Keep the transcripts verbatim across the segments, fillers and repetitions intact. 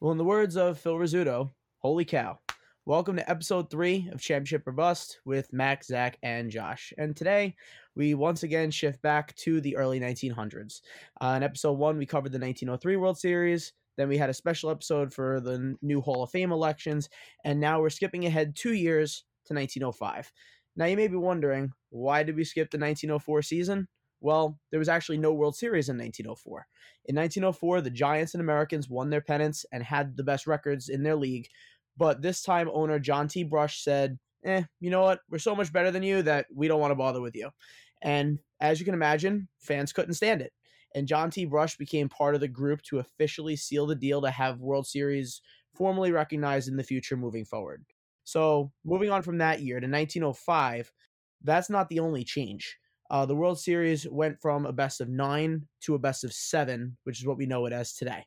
Well, in the words of Phil Rizzuto, holy cow. Welcome to episode three of Championship or Bust with Mac, Zach, and Josh. And today, we once again shift back to the early nineteen hundreds. Uh, in episode one, we covered the nineteen oh three World Series. Then we had a special episode for the new Hall of Fame elections. And now we're skipping ahead two years to nineteen oh five. Now, you may be wondering, why did we skip the nineteen oh four season? Well, there was actually no World Series in nineteen oh four. In nineteen oh four, the Giants and Americans won their pennants and had the best records in their league. But this time, owner John T. Brush said, eh, you know what? We're so much better than you that we don't want to bother with you. And as you can imagine, fans couldn't stand it. And John T. Brush became part of the group to officially seal the deal to have World Series formally recognized in the future moving forward. So moving on from that year to nineteen oh five, that's not the only change. Uh, the World Series went from a best of nine to a best of seven, which is what we know it as today.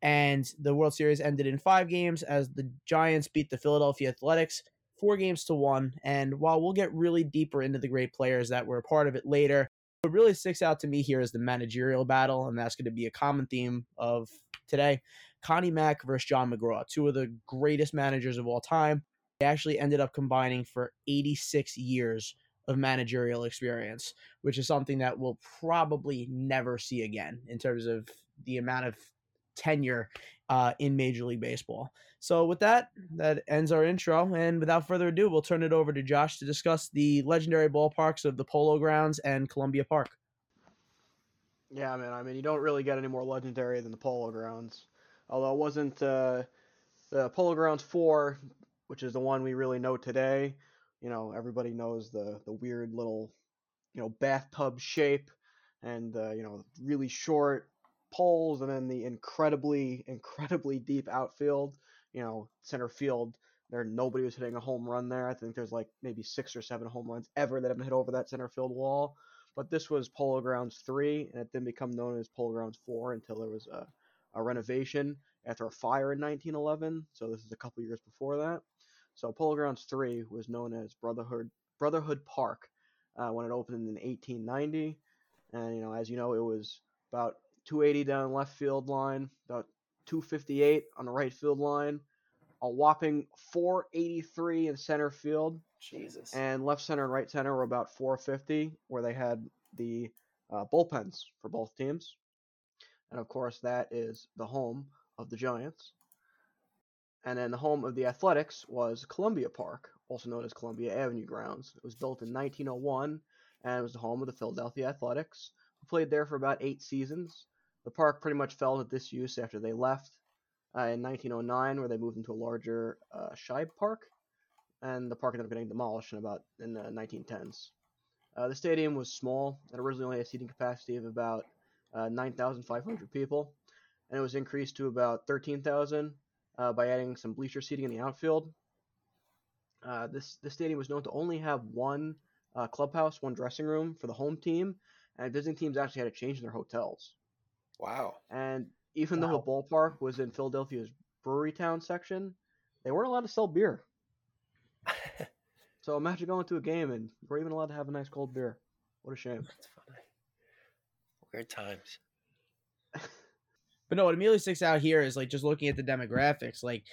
And the World Series ended in five games as the Giants beat the Philadelphia Athletics four games to one. And while we'll get really deeper into the great players that were a part of it later, what really sticks out to me here is the managerial battle, and that's going to be a common theme of today. Connie Mack versus John McGraw, two of the greatest managers of all time. They actually ended up combining for eighty-six years of managerial experience, which is something that we'll probably never see again in terms of the amount of tenure uh, in Major League Baseball. So with that, that ends our intro. And without further ado, we'll turn it over to Josh to discuss the legendary ballparks of the Polo Grounds and Columbia Park. Yeah, man. I mean, you don't really get any more legendary than the Polo Grounds. Although it wasn't uh, the Polo Grounds four, which is the one we really know today. You know, everybody knows the the weird little, you know, bathtub shape and, uh, you know, really short poles, and then the incredibly, incredibly deep outfield, you know, center field. There, nobody was hitting a home run there. I think there's like maybe six or seven home runs ever that haven't hit over that center field wall. But this was Polo Grounds three, and it didn't become known as Polo Grounds four until there was a, a renovation after a fire in nineteen eleven. So this is a couple years before that. So Polo Grounds three was known as Brotherhood Brotherhood Park uh, when it opened in eighteen ninety. And, you know, as you know, it was about two eighty down left field line, about two fifty-eight on the right field line, a whopping four eighty-three in center field. Jesus. And left center and right center were about four fifty, where they had the uh, bullpens for both teams. And, of course, that is the home of the Giants. And then the home of the Athletics was Columbia Park, also known as Columbia Avenue Grounds. It was built in nineteen oh one, and it was the home of the Philadelphia Athletics, who played there for about eight seasons. The park pretty much fell into disuse after they left uh, in nineteen oh nine, where they moved into a larger uh, Shibe Park, and the park ended up getting demolished in about in the nineteen tens. Uh, the stadium was small. It originally only had a seating capacity of about uh, nine thousand five hundred people, and it was increased to about thirteen thousand. Uh, by adding some bleacher seating in the outfield. Uh, this, this stadium was known to only have one uh, clubhouse, one dressing room for the home team, and visiting teams actually had to change in their hotels. Wow. And even wow. though the ballpark was in Philadelphia's Brewerytown section, they weren't allowed to sell beer. So imagine going to a game and you weren't even allowed to have a nice cold beer. What a shame. That's funny. Weird times. But no, what immediately sticks out here is like just looking at the demographics. Like,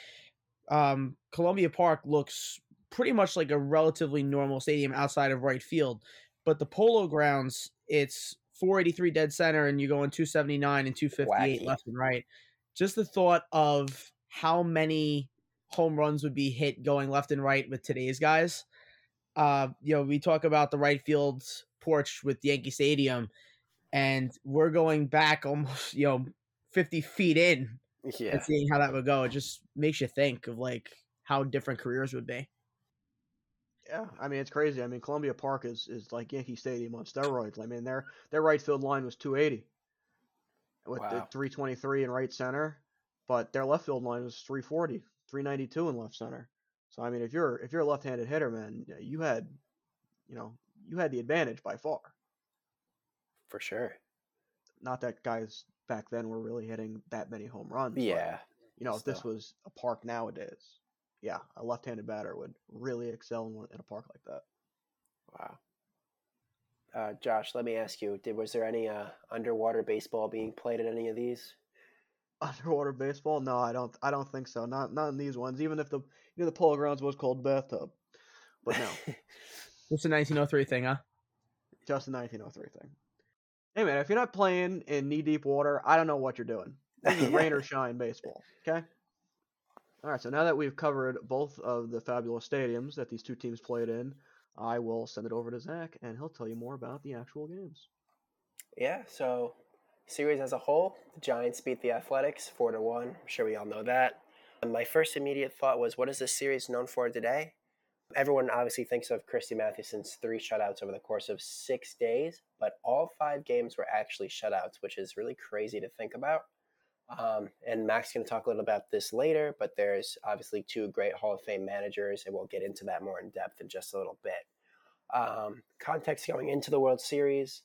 um, Columbia Park looks pretty much like a relatively normal stadium outside of right field, but the Polo Grounds, it's four eighty-three dead center, and you go in two seventy-nine and two fifty-eight Wacky. Left and right. Just the thought of how many home runs would be hit going left and right with today's guys. Uh, you know, we talk about the right field porch with Yankee Stadium, and we're going back almost, you know, fifty feet in, yeah, and seeing how that would go. It just makes you think of like how different careers would be. Yeah, I mean, it's crazy. I mean, Columbia Park is, is like Yankee Stadium on steroids. I mean, their their right field line was two eighty with wow. the three twenty-three in right center, but their left field line was three forty, three ninety-two in left center. So I mean, if you're if you're a left-handed hitter, man, you had, you know, you had the advantage by far. For sure. Not that guys back then we're really hitting that many home runs. Yeah. But, you know, still, if this was a park nowadays, yeah, a left-handed batter would really excel in, in a park like that. Wow. Uh, Josh, let me ask you, did was there any uh, underwater baseball being played at any of these? underwater baseball? No, I don't. I don't think so. Not not in these ones. Even if the you know the Polo Grounds was called bathtub, but no. Just a nineteen oh three thing, huh? Just a nineteen oh three thing. Hey man, if you're not playing in knee deep water, I don't know what you're doing. This is rain or shine baseball. Okay. All right. So now that we've covered both of the fabulous stadiums that these two teams played in, I will send it over to Zach, and he'll tell you more about the actual games. Yeah. So. Series as a whole, the Giants beat the Athletics four to one. I'm sure we all know that. And my first immediate thought was, what is this series known for today? Everyone obviously thinks of Christy Mathewson's three shutouts over the course of six days, but all five games were actually shutouts, which is really crazy to think about. Um, and Mac's going to talk a little about this later, but there's obviously two great Hall of Fame managers, and we'll get into that more in depth in just a little bit. Um, context going into the World Series.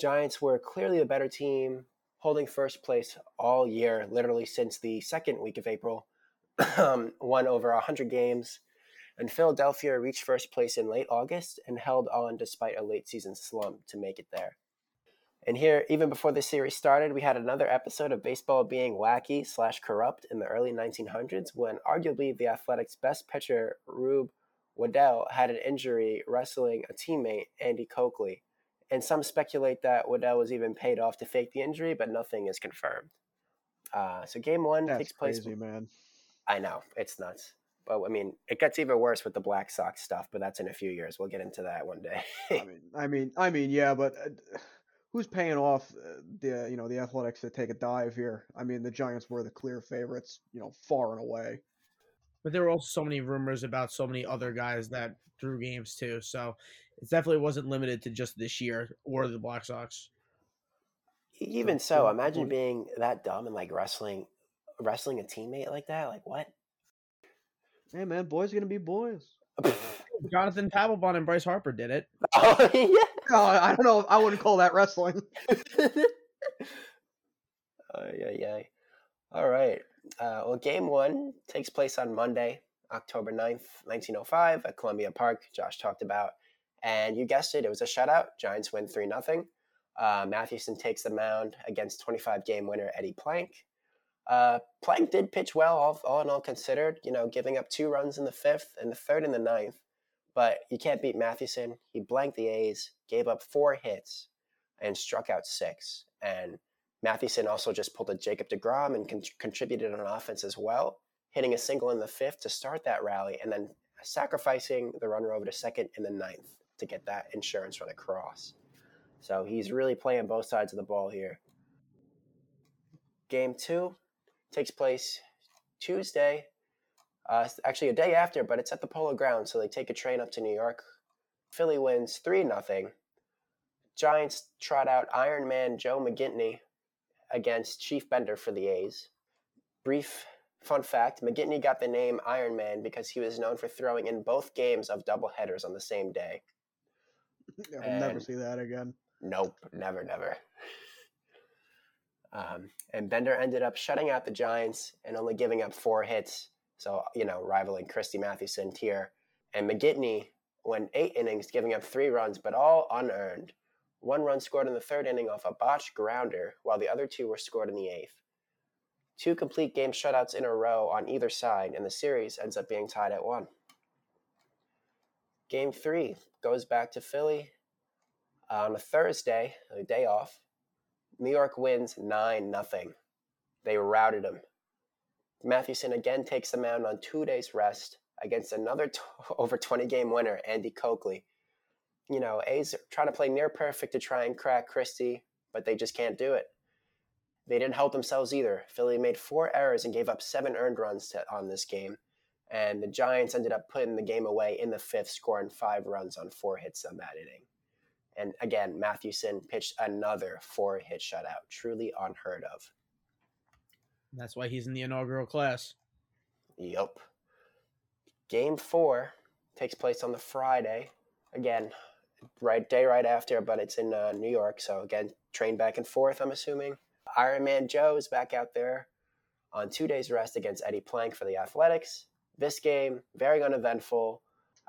Giants were clearly the better team, holding first place all year, literally since the second week of April, won over one hundred games, and Philadelphia reached first place in late August and held on despite a late season slump to make it there. And here, even before the series started, we had another episode of baseball being wacky slash corrupt in the early nineteen hundreds when arguably the Athletics' best pitcher, Rube Waddell, had an injury wrestling a teammate, Andy Coakley. And some speculate that Waddell was even paid off to fake the injury, but nothing is confirmed. Uh, so game one That's takes place. Crazy, man. I know. It's nuts. But, I mean, it gets even worse with the Black Sox stuff, but that's in a few years. We'll get into that one day. I mean, I mean, I mean, yeah, but uh, who's paying off uh, the you know the Athletics to take a dive here? I mean, the Giants were the clear favorites, you know, far and away. But there were also so many rumors about so many other guys that drew games too. So it definitely wasn't limited to just this year or the Black Sox. Even so, imagine being that dumb and like wrestling, wrestling a teammate like that. Like what? Hey man, boys are gonna be boys. Jonathan Papelbon and Bryce Harper did it. Oh yeah. No, I don't know. I wouldn't call that wrestling. Oh yeah, yeah. All right. Uh, well, game one takes place on Monday, October ninth, nineteen oh five, at Columbia Park, Josh talked about. And you guessed it, it was a shutout. Giants win three nothing. Uh, Mathewson takes the mound against twenty-five game winner Eddie Plank. Uh, Plank did pitch well, all, all in all considered, you know, giving up two runs in the fifth and the third in the ninth. But you can't beat Mathewson. He blanked the A's, gave up four hits, and struck out six. And Mathewson also just pulled a Jacob deGrom and con- contributed on offense as well, hitting a single in the fifth to start that rally and then sacrificing the runner over to second in the ninth to get that insurance run across. So he's really playing both sides of the ball here. Game two takes place Tuesday, uh, actually a day after, but it's at the Polo Grounds, so they take a train up to New York. Philly wins three nothing. Giants trot out Iron Man Joe McGinnity against Chief Bender for the A's. Brief fun fact, McGinnity got the name Iron Man because he was known for throwing in both games of doubleheaders on the same day. I'll and never see that again. Nope, never, never. Um, and Bender ended up shutting out the Giants and only giving up four hits, so, you know, rivaling Christy Mathewson tier. And McGinnity went eight innings, giving up three runs, but all unearned. One run scored in the third inning off a botched grounder, while the other two were scored in the eighth. Two complete game shutouts in a row on either side, and the series ends up being tied at one. Game three goes back to Philly on a Thursday, a day off. New York wins nine nothing. They routed him. Mathewson again takes the mound on two days rest against another t- over twenty-game winner, Andy Coakley. You know, A's trying to play near perfect to try and crack Christie, but they just can't do it. They didn't help themselves either. Philly made four errors and gave up seven earned runs to, on this game, and the Giants ended up putting the game away in the fifth, scoring five runs on four hits on that inning. And again, Mathewson pitched another four-hit shutout, truly unheard of. That's why he's in the inaugural class. Yup. Game four takes place on the Friday. Again, right day right after, but it's in uh, New York. So again, train back and forth, I'm assuming. Iron Man Joe is back out there on two days rest against Eddie Plank for the Athletics. This game, very uneventful,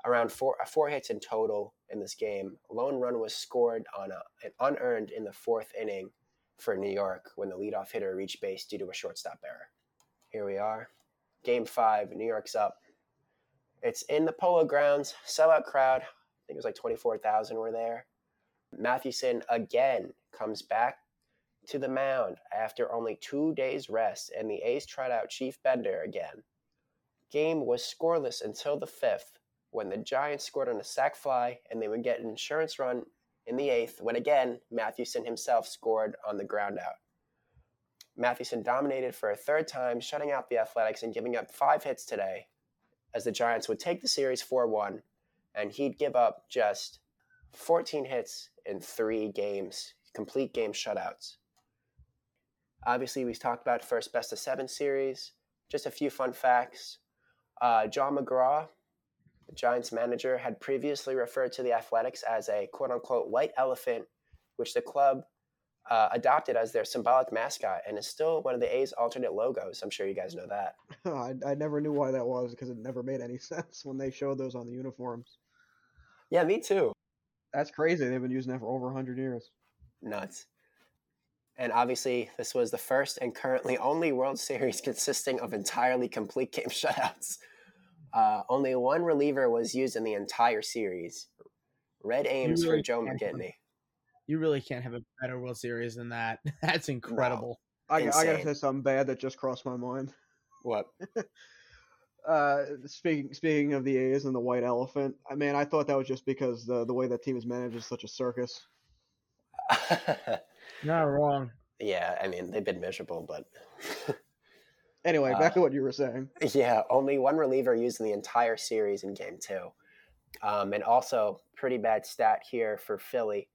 around four four hits in total in this game. Lone run was scored on a, an unearned in the fourth inning for New York when the leadoff hitter reached base due to a shortstop error. Here we are. Game five, New York's up. It's in the Polo Grounds, sellout crowd. I think it was like twenty-four thousand were there. Mathewson again comes back to the mound after only two days rest, and the A's tried out Chief Bender again. Game was scoreless until the fifth, when the Giants scored on a sac fly, and they would get an insurance run in the eighth, when again, Mathewson himself scored on the ground out. Mathewson dominated for a third time, shutting out the Athletics and giving up five hits today, as the Giants would take the series four one, and he'd give up just fourteen hits in three games, complete game shutouts. Obviously, we talked about first best of seven series. Just a few fun facts. Uh, John McGraw, the Giants manager, had previously referred to the Athletics as a quote-unquote white elephant, which the club uh, adopted as their symbolic mascot, and is still one of the A's alternate logos. I'm sure you guys know that. Oh, I, I never knew why that was, because it never made any sense when they showed those on the uniforms. Yeah, me too. That's crazy. They've been using that for over one hundred years. Nuts. And obviously, this was the first and currently only World Series consisting of entirely complete game shutouts. Uh, only one reliever was used in the entire series. Red Ames really for Joe McGinnity. You really can't have a better World Series than that. That's incredible. Wow. I, I gotta say something bad that just crossed my mind. What? uh, speaking speaking of the A's and the white elephant, I mean, I thought that was just because the the way that team is managed is such a circus. Not wrong. Yeah, I mean, they've been miserable, but. Anyway, back uh, to what you were saying. Yeah, only one reliever used in the entire series in Game two. Um, and also, pretty bad stat here for Philly.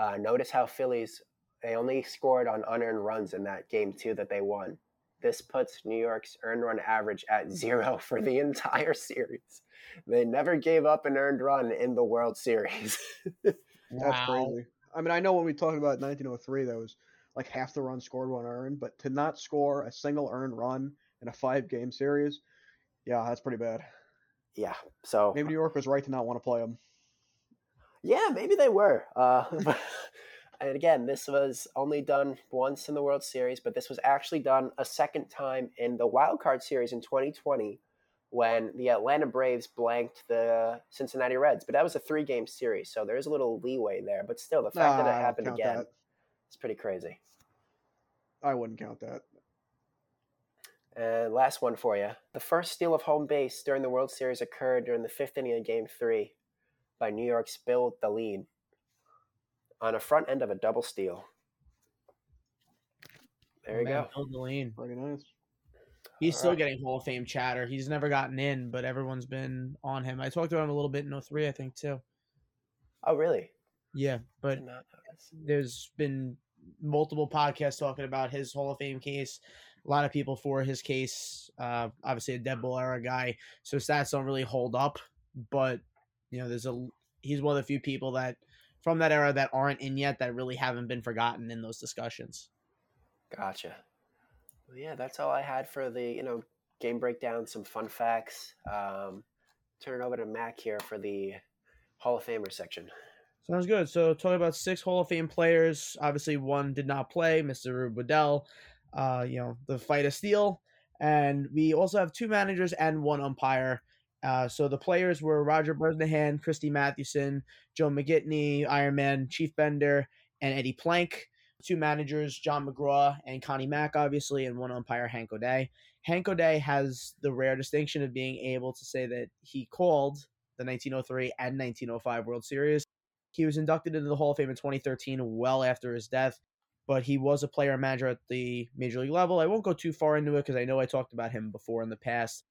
Uh, notice how Phillies, they only scored on unearned runs in that Game two that they won. This puts New York's earned run average at zero for the entire series. They never gave up an earned run in the World Series. Wow. That's crazy. I mean, I know when we talked about nineteen oh three, that was like half the run scored, one earned, but to not score a single earned run in a five-game series, yeah, that's pretty bad. Yeah, so... Maybe New York was right to not want to play them. Yeah, maybe they were. Uh, and again, this was only done once in the World Series, but this was actually done a second time in the Wild Card Series in twenty twenty when the Atlanta Braves blanked the Cincinnati Reds. But that was a three-game series, so there is a little leeway there. But still, the fact nah, that it happened again... That. It's pretty crazy. I wouldn't count that. And last one for you. The first steal of home base during the World Series occurred during the fifth inning of Game three by New York's Bill Dahlen on a front end of a double steal. There oh, you man, go. Bill Dahlen. Pretty nice. He's All still right. getting Hall of Fame chatter. He's never gotten in, but everyone's been on him. I talked about him a little bit in oh three, I think, too. Oh, really? Yeah, but there's been multiple podcasts talking about his Hall of Fame case. A lot of people for his case. Uh, obviously, a dead ball era guy, so stats don't really hold up. But you know, there's a he's one of the few people that from that era that aren't in yet that really haven't been forgotten in those discussions. Gotcha. Well, yeah, that's all I had for the you know game breakdown. Some fun facts. Um, turn it over to Mac here for the Hall of Famer section. Sounds good. So talking about six Hall of Fame players, obviously one did not play, Mister Rube Waddell, uh, you know, the fight of steel. And we also have two managers and one umpire. Uh, so the players were Roger Bresnahan, Christy Mathewson, Joe McGinnity, Iron Man, Chief Bender, and Eddie Plank. Two managers, John McGraw and Connie Mack, obviously, and one umpire, Hank O'Day. Hank O'Day has the rare distinction of being able to say that he called the nineteen oh three and nineteen oh five World Series. He was inducted into the Hall of Fame in twenty thirteen, well after his death, but he was a player and manager at the Major League level. I won't go too far into it because I know I talked about him before in the past,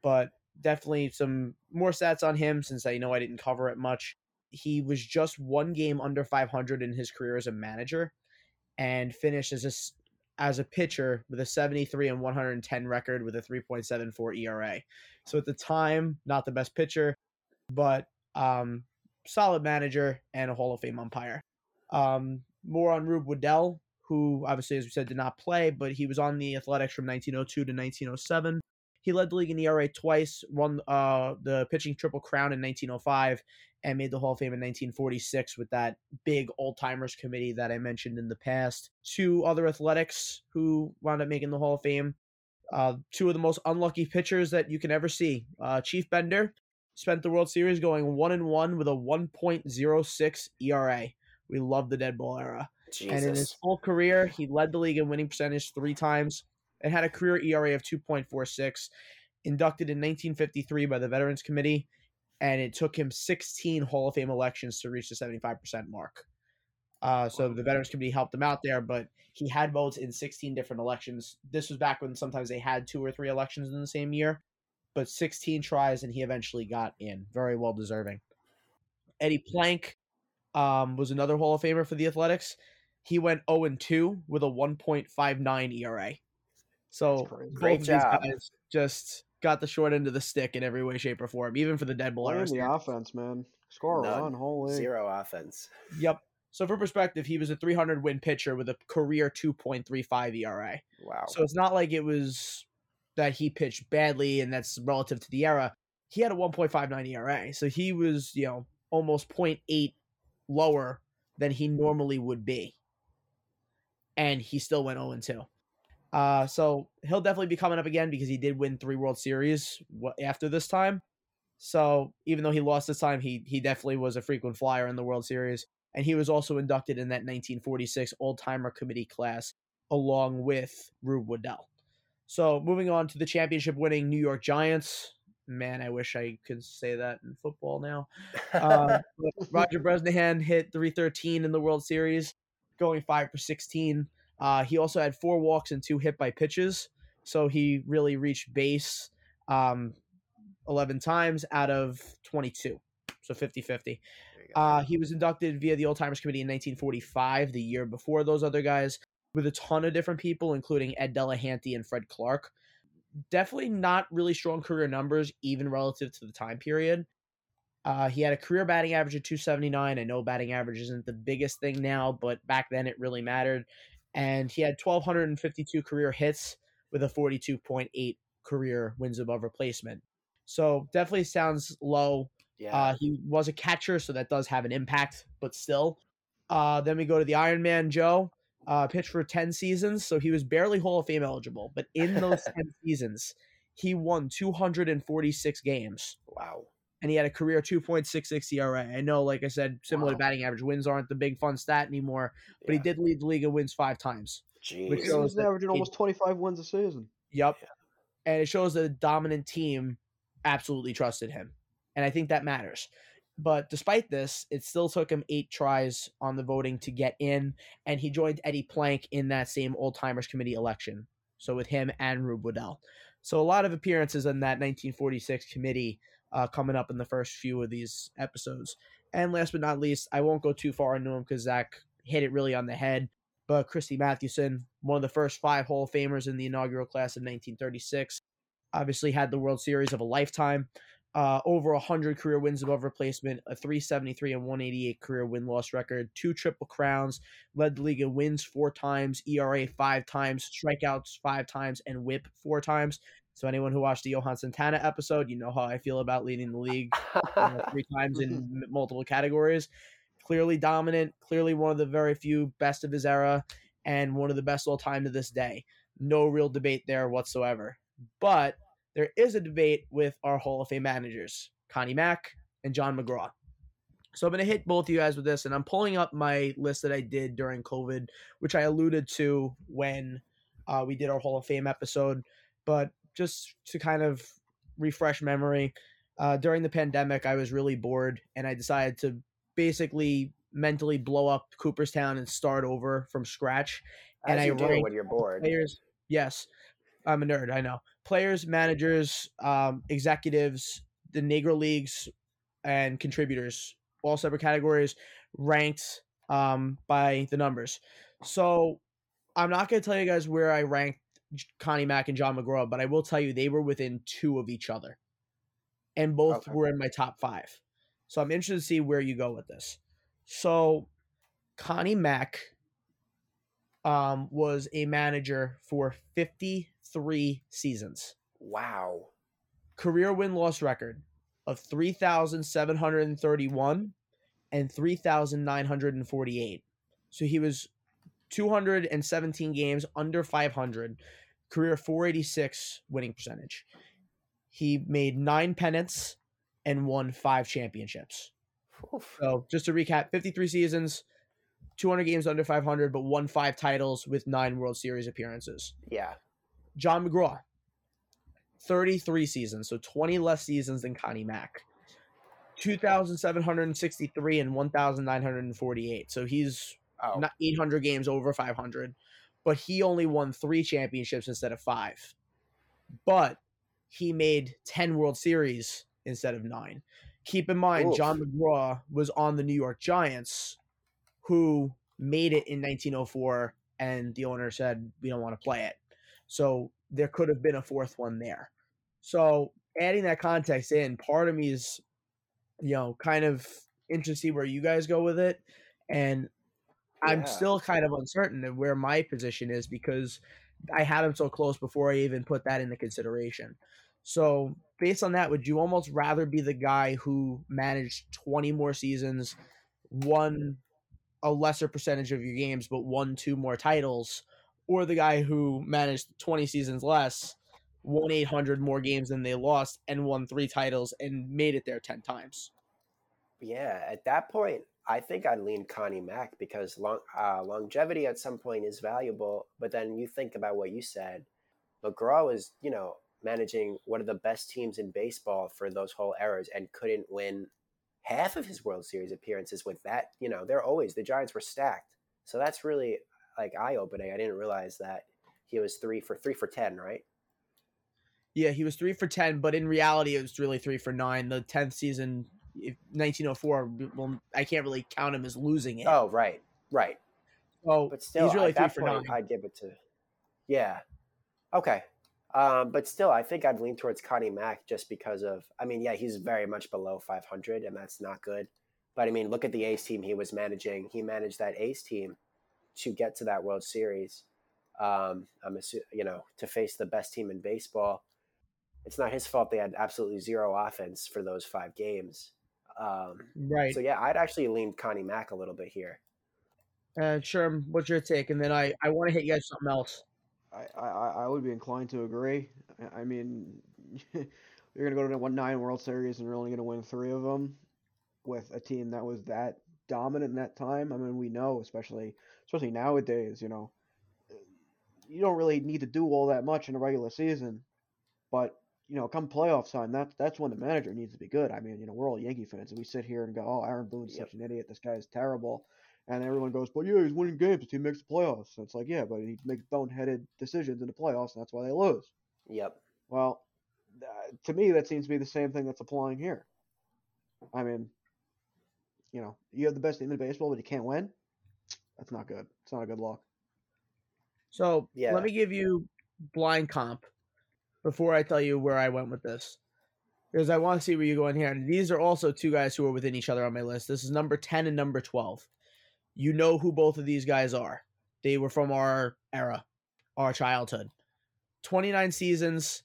but definitely some more stats on him since I know I didn't cover it much. He was just one game under five hundred in his career as a manager and finished as a, as a pitcher with a seventy-three and one hundred ten record with a three point seven four E R A. So at the time, not the best pitcher, but... um. solid manager, and a Hall of Fame umpire. Um, more on Rube Waddell, who obviously, as we said, did not play, but he was on the Athletics from nineteen oh two to nineteen oh seven. He led the league in E R A twice, won uh, the pitching triple crown in nineteen oh five, and made the Hall of Fame in nineteen forty-six with that big old-timers committee that I mentioned in the past. Two other athletics who wound up making the Hall of Fame. Uh, two of the most unlucky pitchers that you can ever see. Uh, Chief Bender spent the World Series going one and one with a one point oh six E R A. We love the dead ball era. Jesus. And in his whole career, he led the league in winning percentage three times and had a career E R A of two point four six, inducted in nineteen fifty-three by the Veterans Committee, and it took him sixteen Hall of Fame elections to reach the seventy-five percent mark. Uh, so the Veterans Committee helped him out there, but he had votes in sixteen different elections. This was back when sometimes they had two or three elections in the same year, but sixteen tries, and he eventually got in. Very well deserving. Eddie Plank um, was another Hall of Famer for the Athletics. He went oh and two with a one point five nine E R A. So both of these guys just got the short end of the stick in every way, shape, or form, even for the dead ball. Learn the offense, man. Score a run, holy. Zero offense. Yep. So for perspective, he was a three hundred win pitcher with a career two point three five E R A. Wow. So it's not like it was that he pitched badly and that's relative to the era. He had a one point five nine E R A. So he was, you know, almost point eight lower than he normally would be. And he still went oh and two. Uh, so he'll definitely be coming up again because he did win three World Series after this time. So even though he lost this time, he he definitely was a frequent flyer in the World Series. And he was also inducted in that nineteen forty-six Old-Timer Committee class along with Rube Waddell. So moving on to the championship-winning New York Giants. Man, I wish I could say that in football now. Uh, Roger Bresnahan hit three thirteen in the World Series, going five for sixteen. Uh, he also had four walks and two hit by pitches, so he really reached base um, eleven times out of twenty-two, so fifty-fifty. Uh, he was inducted via the Old Timers Committee in nineteen forty-five, the year before those other guys, with a ton of different people, including Ed Delahanty and Fred Clark. Definitely not really strong career numbers, even relative to the time period. Uh, he had a career batting average of two seventy-nine. I know batting average isn't the biggest thing now, but back then it really mattered. And he had one thousand two hundred fifty-two career hits with a forty-two point eight career wins above replacement. So definitely sounds low. Yeah. Uh, he was a catcher, so that does have an impact, but still. Uh, then we go to the Iron Man Joe, uh, pitched for ten seasons, so he was barely Hall of Fame eligible. But in those ten seasons, he won two hundred forty-six games. Wow. And he had a career two point six six E R A. I know, like I said, similar wow. to batting average, wins aren't the big fun stat anymore, but yeah. he did lead the league in wins five times. Jeez. Which he was averaging almost twenty-five wins a season. Yep. Yeah. And it shows that a dominant team absolutely trusted him. And I think that matters. But despite this, it still took him eight tries on the voting to get in, and he joined Eddie Plank in that same Old-Timers Committee election, so with him and Rube Waddell. So a lot of appearances in that nineteen forty-six committee Uh, coming up in the first few of these episodes. And last but not least, I won't go too far into him because Zach hit it really on the head, but Christy Mathewson, one of the first five Hall of Famers in the inaugural class of nineteen thirty-six, obviously had the World Series of a lifetime, uh, over one hundred career wins above replacement, a three seventy-three and one eighty-eight career win-loss record, two triple crowns, led the league in wins four times, E R A five times, strikeouts five times, and whip four times. So anyone who watched the Johan Santana episode, you know how I feel about leading the league uh, three times in multiple categories. Clearly dominant, clearly one of the very few best of his era, and one of the best all time to this day. No real debate there whatsoever. But there is a debate with our Hall of Fame managers, Connie Mack and John McGraw. So I'm going to hit both of you guys with this, and I'm pulling up my list that I did during COVID, which I alluded to when uh, we did our Hall of Fame episode. But just to kind of refresh memory, uh, during the pandemic, I was really bored, and I decided to basically mentally blow up Cooperstown and start over from scratch. As and you I do when you're bored. Players, yes, I'm a nerd, I know. Players, managers, um, executives, the Negro Leagues, and contributors, all separate categories, ranked um, by the numbers. So I'm not going to tell you guys where I ranked Connie Mack and John McGraw, but I will tell you they were within two of each other, and both okay. were in my top five. So I'm interested to see where you go with this. So Connie Mack um, was a manager for fifty-three seasons. Wow. Career win-loss record of three thousand seven hundred thirty-one and three thousand nine hundred forty-eight. So he was two hundred seventeen games under five hundred, career four eighty-six winning percentage. He made nine pennants and won five championships. Oof. So just to recap, fifty-three seasons, two hundred games under five hundred, but won five titles with nine World Series appearances. Yeah. John McGraw, thirty-three seasons, so twenty less seasons than Connie Mack. two thousand seven hundred sixty-three and one thousand nine hundred forty-eight. So he's oh. not eight hundred games over five hundred, but he only won three championships instead of five. But he made ten World Series instead of nine. Keep in mind, Oof. John McGraw was on the New York Giants, who made it in nineteen oh four, and the owner said, we don't want to play it. So there could have been a fourth one there. So adding that context in, part of me is, you know, kind of interested to see where you guys go with it. And yeah. I'm still kind of uncertain of where my position is because I had him so close before I even put that into consideration. So based on that, would you almost rather be the guy who managed twenty more seasons, won a lesser percentage of your games, but won two more titles, or the guy who managed twenty seasons less, won eight hundred more games than they lost, and won three titles and made it there ten times? Yeah, at that point, I think I lean Connie Mack because long, uh, longevity at some point is valuable. But then you think about what you said. McGraw is, you know, managing one of the best teams in baseball for those whole eras and couldn't win half of his World Series appearances with that. You know, they're always, the Giants were stacked. So that's really like eye-opening. I didn't realize that he was three for three for ten, right? Yeah, he was three for ten, but in reality, it was really three for nine. The tenth season, nineteen oh four, well, I can't really count him as losing it. Oh, right, right. So but still, he's really three for nine. I'd give it to, yeah, okay. Um, but still, I think I'd lean towards Connie Mack just because of, I mean, yeah, he's very much below five hundred, and that's not good. But I mean, look at the A's team he was managing. He managed that A's team to get to that World Series, um, I'm assu- you know, to face the best team in baseball. It's not his fault they had absolutely zero offense for those five games. Um, right. So, yeah, I'd actually lean Connie Mack a little bit here. Uh, Sherm, what's your take? And then I, I want to hit you guys something else. I, I, I would be inclined to agree. I mean, you're going to go to the one nine World Series and you're only going to win three of them with a team that was that dominant in that time. I mean, we know, especially especially nowadays, you know, you don't really need to do all that much in a regular season. But, you know, come playoff time, that, that's when the manager needs to be good. I mean, you know, we're all Yankee fans, and we sit here and go, oh, Aaron Boone's yep. such an idiot. This guy is terrible. And everyone goes, but yeah, he's winning games. He makes the playoffs. And it's like, yeah, but he makes boneheaded decisions in the playoffs, and that's why they lose. Yep. Well, uh, to me, that seems to be the same thing that's applying here. I mean, you know, you have the best team in baseball, but you can't win. That's not good. It's not a good look. So yeah. Let me give you blind comp before I tell you where I went with this, because I want to see where you go in here. And these are also two guys who are within each other on my list. This is number ten and number twelve. You know who both of these guys are. They were from our era, our childhood. twenty-nine seasons,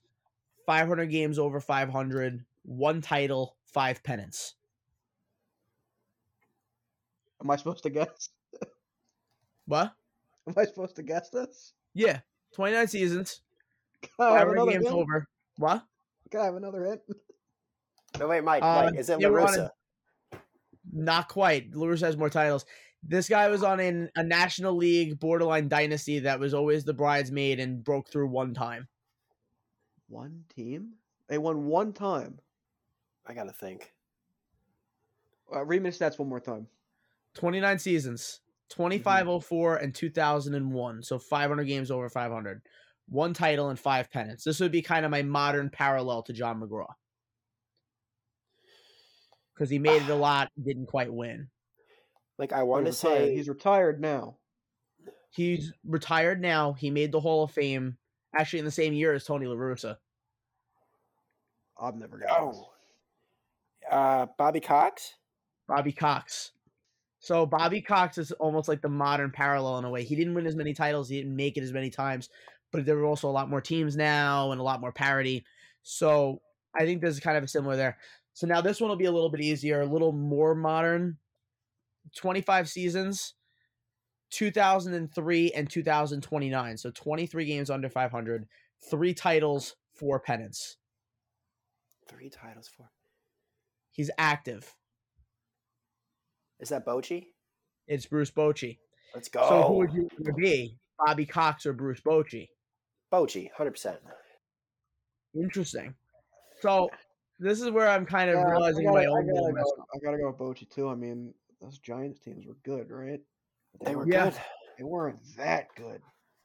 five hundred games over five hundred, one title, five pennants. Am I supposed to guess? What? Am I supposed to guess this? Yeah, twenty-nine seasons, five hundred games hit? Over. What? Can I have another hit? No, wait, Mike, uh, Mike, is it yeah, La Russa? A, not quite. La Russa has more titles. This guy was on in a National League borderline dynasty that was always the bridesmaid and broke through one time. One team? They won one time. I got to think. Uh, read my stats one more time. twenty-nine seasons, twenty-five oh four and two thousand one, so five hundred games over five hundred. One title and five pennants. This would be kind of my modern parallel to John McGraw. Because he made it a lot, didn't quite win. Like, I want to say he's retired now. He's retired now. He made the Hall of Fame actually in the same year as Tony La Russa. I've never got oh. uh, Bobby Cox? Bobby Cox. So Bobby Cox is almost like the modern parallel in a way. He didn't win as many titles. He didn't make it as many times. but there were also a lot more teams now and a lot more parity. So I think there's kind of a similar there. So now this one will be a little bit easier, a little more modern. twenty-five seasons, two thousand three and two thousand twenty-nine. So twenty-three games under five hundred, three titles, four pennants. Three titles, four. He's active. Is that Bochy? It's Bruce Bochy. Let's go. So who would you be, Bobby Cox or Bruce Bochy? Bochy, one hundred percent. Interesting. So this is where I'm kind of yeah, realizing I gotta, my own. I gotta, go, I gotta go with Bochy too. I mean, those Giants teams were good, right? They, they were yeah. good. They weren't that good,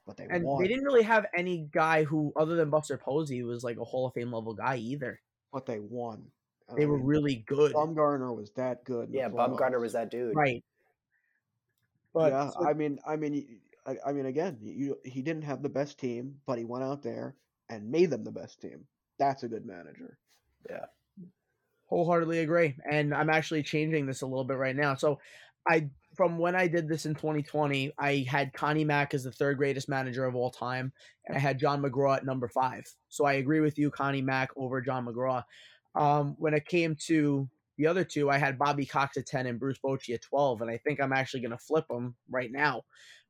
but they and won. They didn't really have any guy who, other than Buster Posey, was like a Hall of Fame level guy either. But they won. I they mean, were really good. Bumgarner was that good. Yeah, Bumgarner was that dude. Right. But yeah, so, I mean, I mean, I, I mean, again, you, he didn't have the best team, but he went out there and made them the best team. That's a good manager. Yeah. Wholeheartedly agree. And I'm actually changing this a little bit right now. So I, from when I did this in twenty twenty, I had Connie Mack as the third greatest manager of all time. And I had John McGraw at number five. So I agree with you, Connie Mack over John McGraw. Um, when it came to the other two, I had Bobby Cox at ten and Bruce Bochy at twelve. And I think I'm actually going to flip them right now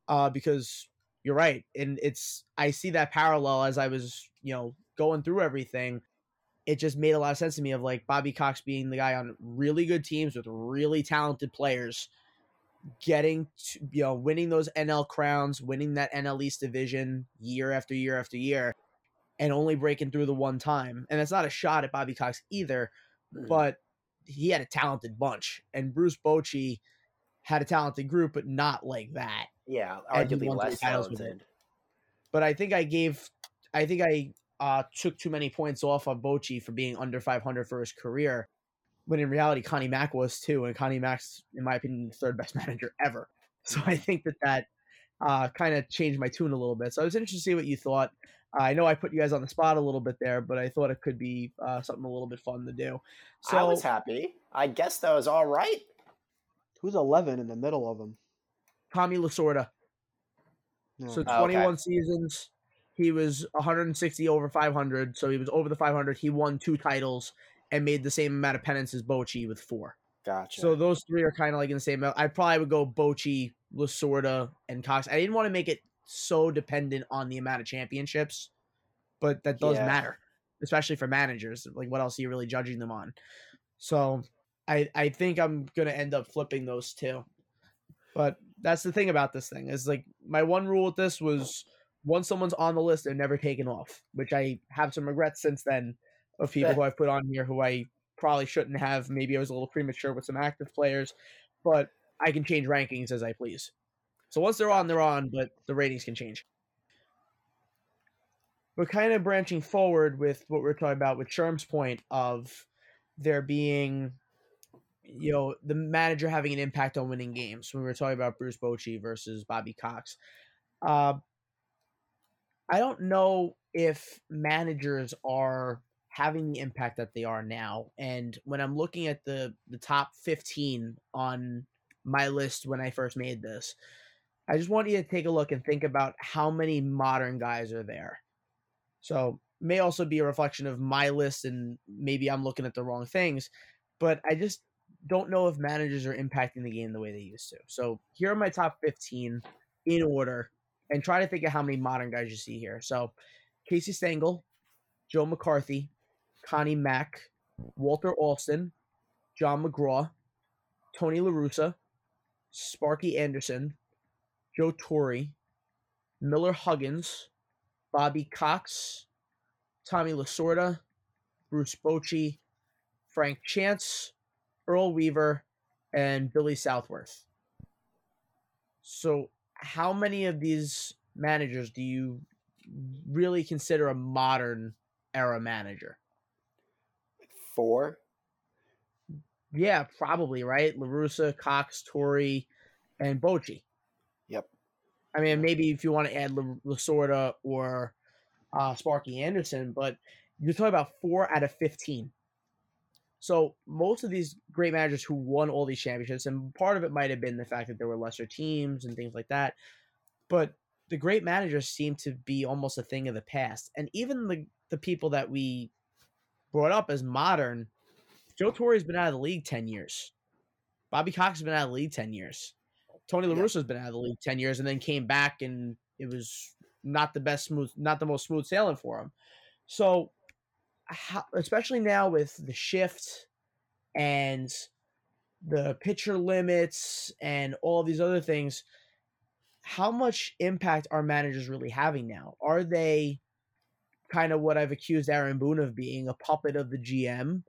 uh, because you're right. And it's, I see that parallel as I was, you know, going through everything. It just made a lot of sense to me of like Bobby Cox being the guy on really good teams with really talented players, getting, to, you know, winning those N L crowns, winning that N L East division year after year after year, and only breaking through the one time. And that's not a shot at Bobby Cox either, mm. but he had a talented bunch. And Bruce Bochy had a talented group, but not like that. Yeah, arguably less talented. But I think I gave, I think I, Uh, took too many points off of Bochy for being under five hundred for his career, when in reality Connie Mack was too, and Connie Mack's, in my opinion, the third best manager ever. So I think that that uh, kind of changed my tune a little bit. So I was interested to see what you thought. Uh, I know I put you guys on the spot a little bit there, but I thought it could be uh, something a little bit fun to do. So I was happy. I guess that was all right. Who's eleven in the middle of them? Tommy Lasorda. No. So twenty-one okay. seasons. He was one hundred sixty over five hundred, so he was over the five hundred. He won two titles and made the same amount of pennants as Bochy with four. Gotcha. So those three are kind of like in the same amount. I probably would go Bochy, Lasorda, and Cox. I didn't want to make it so dependent on the amount of championships, but that does yeah. matter, especially for managers. Like, what else are you really judging them on? So I, I think I'm going to end up flipping those two. But that's the thing about this thing is, like, my one rule with this was – once someone's on the list, they're never taken off, which I have some regrets since then of people who I've put on here who I probably shouldn't have. Maybe I was a little premature with some active players, but I can change rankings as I please. So once they're on, they're on, but the ratings can change. We're kind of branching forward with what we're talking about with Sherm's point of there being, you know, the manager having an impact on winning games. When we were talking about Bruce Bochy versus Bobby Cox. Uh, I don't know if managers are having the impact that they are now. And when I'm looking at the, the top fifteen on my list when I first made this, I just want you to take a look and think about how many modern guys are there. So may also be a reflection of my list, and maybe I'm looking at the wrong things, but I just don't know if managers are impacting the game the way they used to. So here are my top fifteen in order. And try to think of how many modern guys you see here. So, Casey Stengel, Joe McCarthy, Connie Mack, Walter Alston, John McGraw, Tony La Russa, Sparky Anderson, Joe Torre, Miller Huggins, Bobby Cox, Tommy Lasorda, Bruce Bochy, Frank Chance, Earl Weaver, and Billy Southworth. So, how many of these managers do you really consider a modern era manager? Four. Yeah, probably, right? La Russa, Cox, Torre, and Bochy. Yep. I mean, maybe if you want to add Lasorda or uh, Sparky Anderson, but you're talking about four out of fifteen. So most of these great managers who won all these championships, and part of it might have been the fact that there were lesser teams and things like that, but the great managers seem to be almost a thing of the past. And even the, the people that we brought up as modern, Joe Torre has been out of the league ten years. Bobby Cox has been out of the league ten years. Tony La Russa has been out of the league ten years and then came back, and it was not the best smooth, not the most smooth sailing for him. So how, especially now with the shift and the pitcher limits and all these other things, how much impact are managers really having now? Are they kind of what I've accused Aaron Boone of being, a puppet of the G M,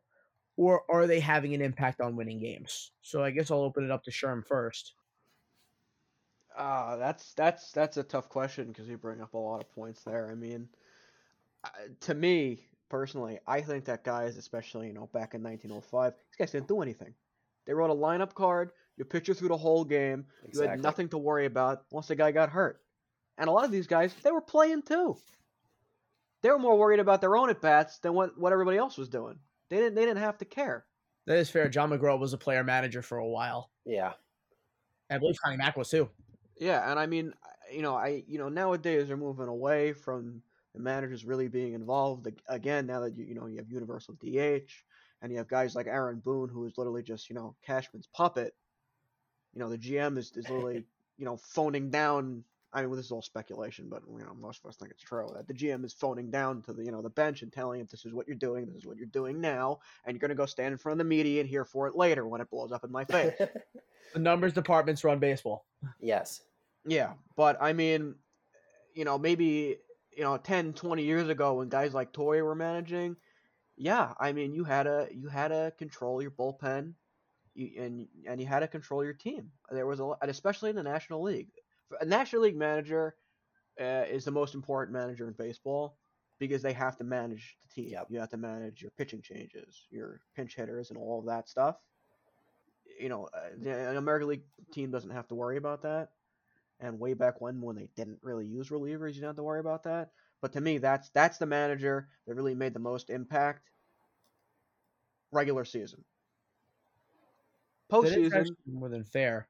or are they having an impact on winning games? So I guess I'll open it up to Sherm first. Uh, that's that's that's a tough question because you bring up a lot of points there. I mean, uh, to me personally, I think that guys, especially you know back in nineteen oh five, these guys didn't do anything. They wrote a lineup card, you pitcher through the whole game, exactly. You had nothing to worry about once the guy got hurt. And a lot of these guys, they were playing too. They were more worried about their own at-bats than what, what everybody else was doing. They didn't they didn't have to care. That is fair. John McGraw was a player manager for a while. Yeah. I believe Connie Mack was too. Yeah, and I mean, you know, I you know nowadays they're moving away from the managers really being involved again. Now that you you know you have universal D H and you have guys like Aaron Boone, who is literally just you know Cashman's puppet. You know, the G M is, is literally you know phoning down. I mean, well, this is all speculation, but you know most of us think it's true that the G M is phoning down to the you know the bench and telling him this is what you're doing, this is what you're doing now, and you're gonna go stand in front of the media and hear for it later when it blows up in my face. The numbers departments run baseball. Yes. Yeah, but I mean, you know, maybe, you know, ten, twenty years ago when guys like Torre were managing, yeah, I mean, you had to you had to control your bullpen you, and and you had to control your team. There was a and especially in the National League. A National League manager uh, is the most important manager in baseball because they have to manage the team. Yep. You have to manage your pitching changes, your pinch hitters and all of that stuff. You know, an American League team doesn't have to worry about that. And way back when, when they didn't really use relievers, you don't have to worry about that. But to me, that's that's the manager that really made the most impact regular season. Postseason more than fair.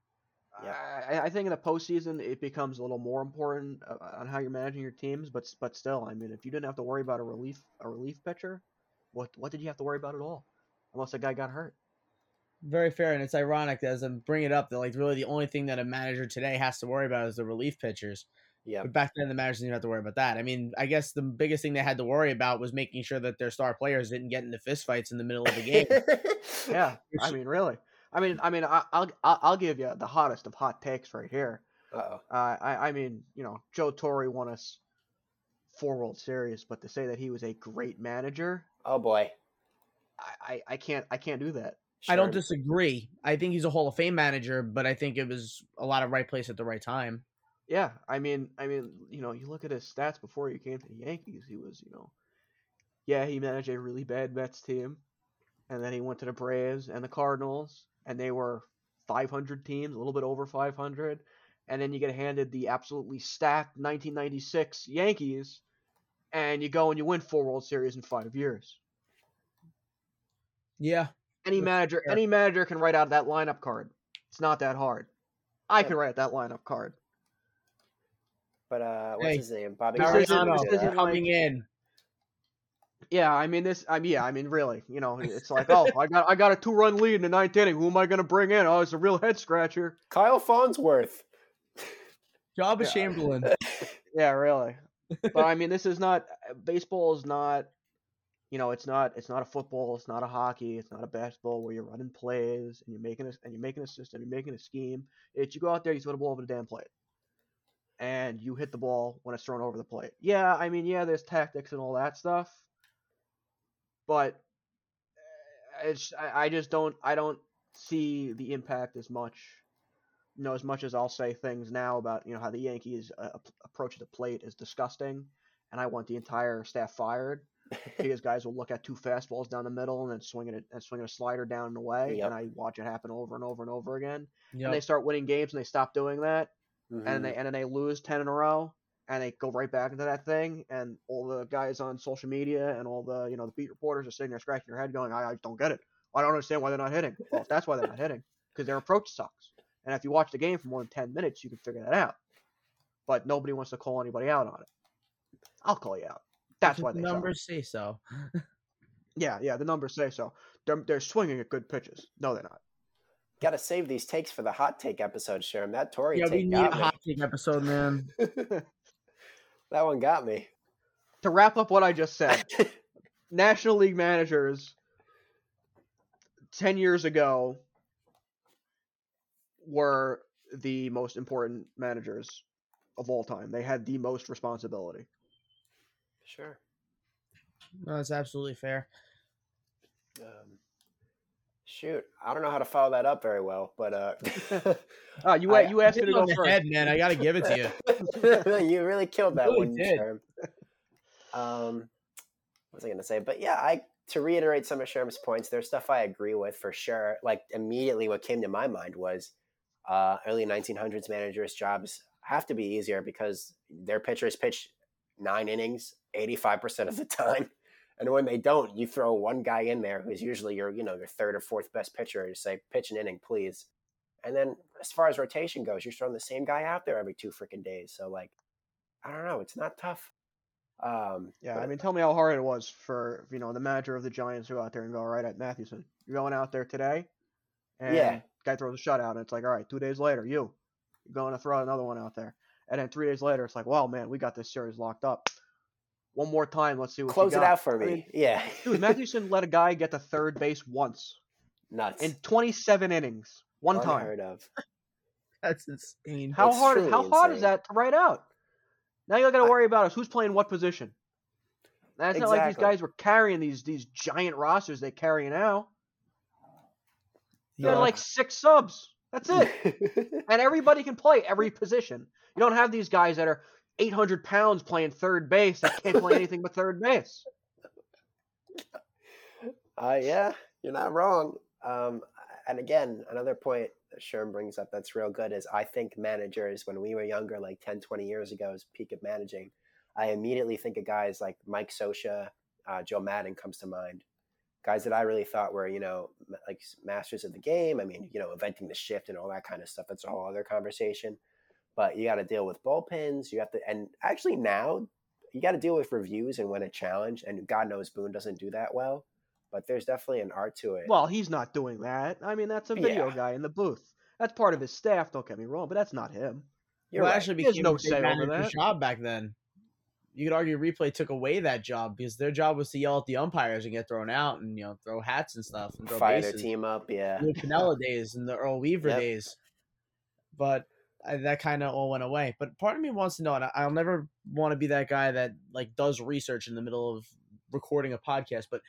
Yeah. I, I think in the postseason, it becomes a little more important on how you're managing your teams. But but still, I mean, if you didn't have to worry about a relief a relief pitcher, what what did you have to worry about at all? Unless a guy got hurt. Very fair, and it's ironic as I'm bringing it up that like really the only thing that a manager today has to worry about is the relief pitchers. Yeah. But back then the managers didn't have to worry about that. I mean, I guess the biggest thing they had to worry about was making sure that their star players didn't get into fistfights in the middle of the game. Yeah, I mean, really. I mean, I mean, I, I'll I'll give you the hottest of hot takes right here. Uh-oh. Uh, I I mean, you know, Joe Torre won us four World Series, but to say that he was a great manager, oh boy, I, I, I can't I can't do that. Sure. I don't disagree. I think he's a Hall of Fame manager, but I think it was a lot of right place at the right time. Yeah, I mean, I mean, you know, you look at his stats before he came to the Yankees. He was, you know, yeah, he managed a really bad Mets team, and then he went to the Braves and the Cardinals, and they were five hundred teams, a little bit over five hundred, and then you get handed the absolutely stacked nineteen ninety-six Yankees, and you go and you win four World Series in five years. Yeah. Any manager, any manager can write out that lineup card. It's not that hard. I can write that lineup card. But uh, what's hey, his name? Bobby Cox coming like, in. Yeah, I mean this. I mean, yeah, I mean, really. You know, it's like, oh, I got, I got a two-run lead in the ninth inning. Who am I going to bring in? Oh, it's a real head scratcher. Kyle Farnsworth. Job of yeah. Chamberlain. Yeah, really. But I mean, this is not. Baseball is not. You know, it's not it's not a football, it's not a hockey, it's not a basketball where you're running plays and you're making a and you're making a system, you're making a scheme. It's you go out there, you throw the ball over the damn plate, and you hit the ball when it's thrown over the plate. Yeah, I mean, yeah, there's tactics and all that stuff, but it's I, I just don't I don't see the impact as much. You know, as much as I'll say things now about you know how the Yankees uh, approach the plate is disgusting, and I want the entire staff fired. Because guys will look at two fastballs down the middle and then swinging it and swinging a slider down and away, yep. And I watch it happen over and over and over again. Yep. And they start winning games and they stop doing that, mm-hmm. and they and then they lose ten in a row and they go right back into that thing. And all the guys on social media and all the you know the beat reporters are sitting there scratching their head, going, "I, I don't get it. I don't understand why they're not hitting." Well, if that's why they're not hitting, because their approach sucks. And if you watch the game for more than ten minutes, you can figure that out. but nobody wants to call anybody out on it. I'll call you out. That's why they the numbers say so. yeah, yeah, the numbers say so. They're they're swinging at good pitches. No, they're not. Got to save these takes for the hot take episode, Sherm. That Torre yeah, take we got need me. A hot take episode, man. That one got me. To wrap up what I just said, National League managers ten years ago were the most important managers of all time. They had the most responsibility. Sure. No, that's absolutely fair. Um, shoot, I don't know how to follow that up very well, but uh, uh you I, you asked me to go first, head, man. I got to give it to you. You really killed that really one. Did. Um, what was I going to say? But yeah, I to reiterate some of Sherm's points, there's stuff I agree with for sure. Like immediately what came to my mind was uh, early nineteen hundreds managers' jobs have to be easier because their pitchers pitch nine innings eighty-five percent of the time. And when they don't, you throw one guy in there who's usually your, you know, your third or fourth best pitcher and say, pitch an inning, please. And then as far as rotation goes, you're throwing the same guy out there every two freaking days. So like, I don't know. It's not tough. Um, yeah, but, I mean, tell me how hard it was for, you know, the manager of the Giants to go out there and go, all right, at Mathewson, you're going out there today, and yeah. guy throws a shutout, and it's like, all right, two days later, you, you're going to throw another one out there. And then three days later, it's like, wow, man, we got this series locked up. One more time, let's see what Close it got. Out for me. I mean, yeah. Dude, Mathewson let a guy get to third base once. Nuts. In twenty-seven innings. One Unheard time. Unheard of. That's insane. How That's hard, how hard is that to write out? Now you got to worry about us. Who's playing what position? That's exactly. Not like these guys were carrying these these giant rosters they carry now. They're yeah. like six subs. That's it. And everybody can play every position. You don't have these guys that are eight hundred pounds playing third base that can't play anything but third base. Uh, yeah, you're not wrong. Um, and again, another point that Sherm brings up that's real good is I think managers, when we were younger, like ten, twenty years ago, is peak of managing. I immediately think of guys like Mike Scioscia, uh, Joe Madden comes to mind. Guys that I really thought were, you know, like masters of the game. I mean, you know, inventing the shift and all that kind of stuff. That's a whole other conversation. But you got to deal with bullpens. You have to, and actually now you got to deal with reviews and win a challenge. And God knows Boone doesn't do that well, but there's definitely an art to it. Well, he's not doing that. I mean, that's a video yeah. guy in the booth. That's part of his staff. Don't get me wrong, but that's not him. You're well, right. Actually, there's no say over that job back then. You could argue replay took away that job because their job was to yell at the umpires and get thrown out and, you know, throw hats and stuff and throw fire their team up. Yeah, the Pinella days and the Earl Weaver yep. days, but. I, that kind of all went away, but part of me wants to know, and I, I'll never want to be that guy that like does research in the middle of recording a podcast, but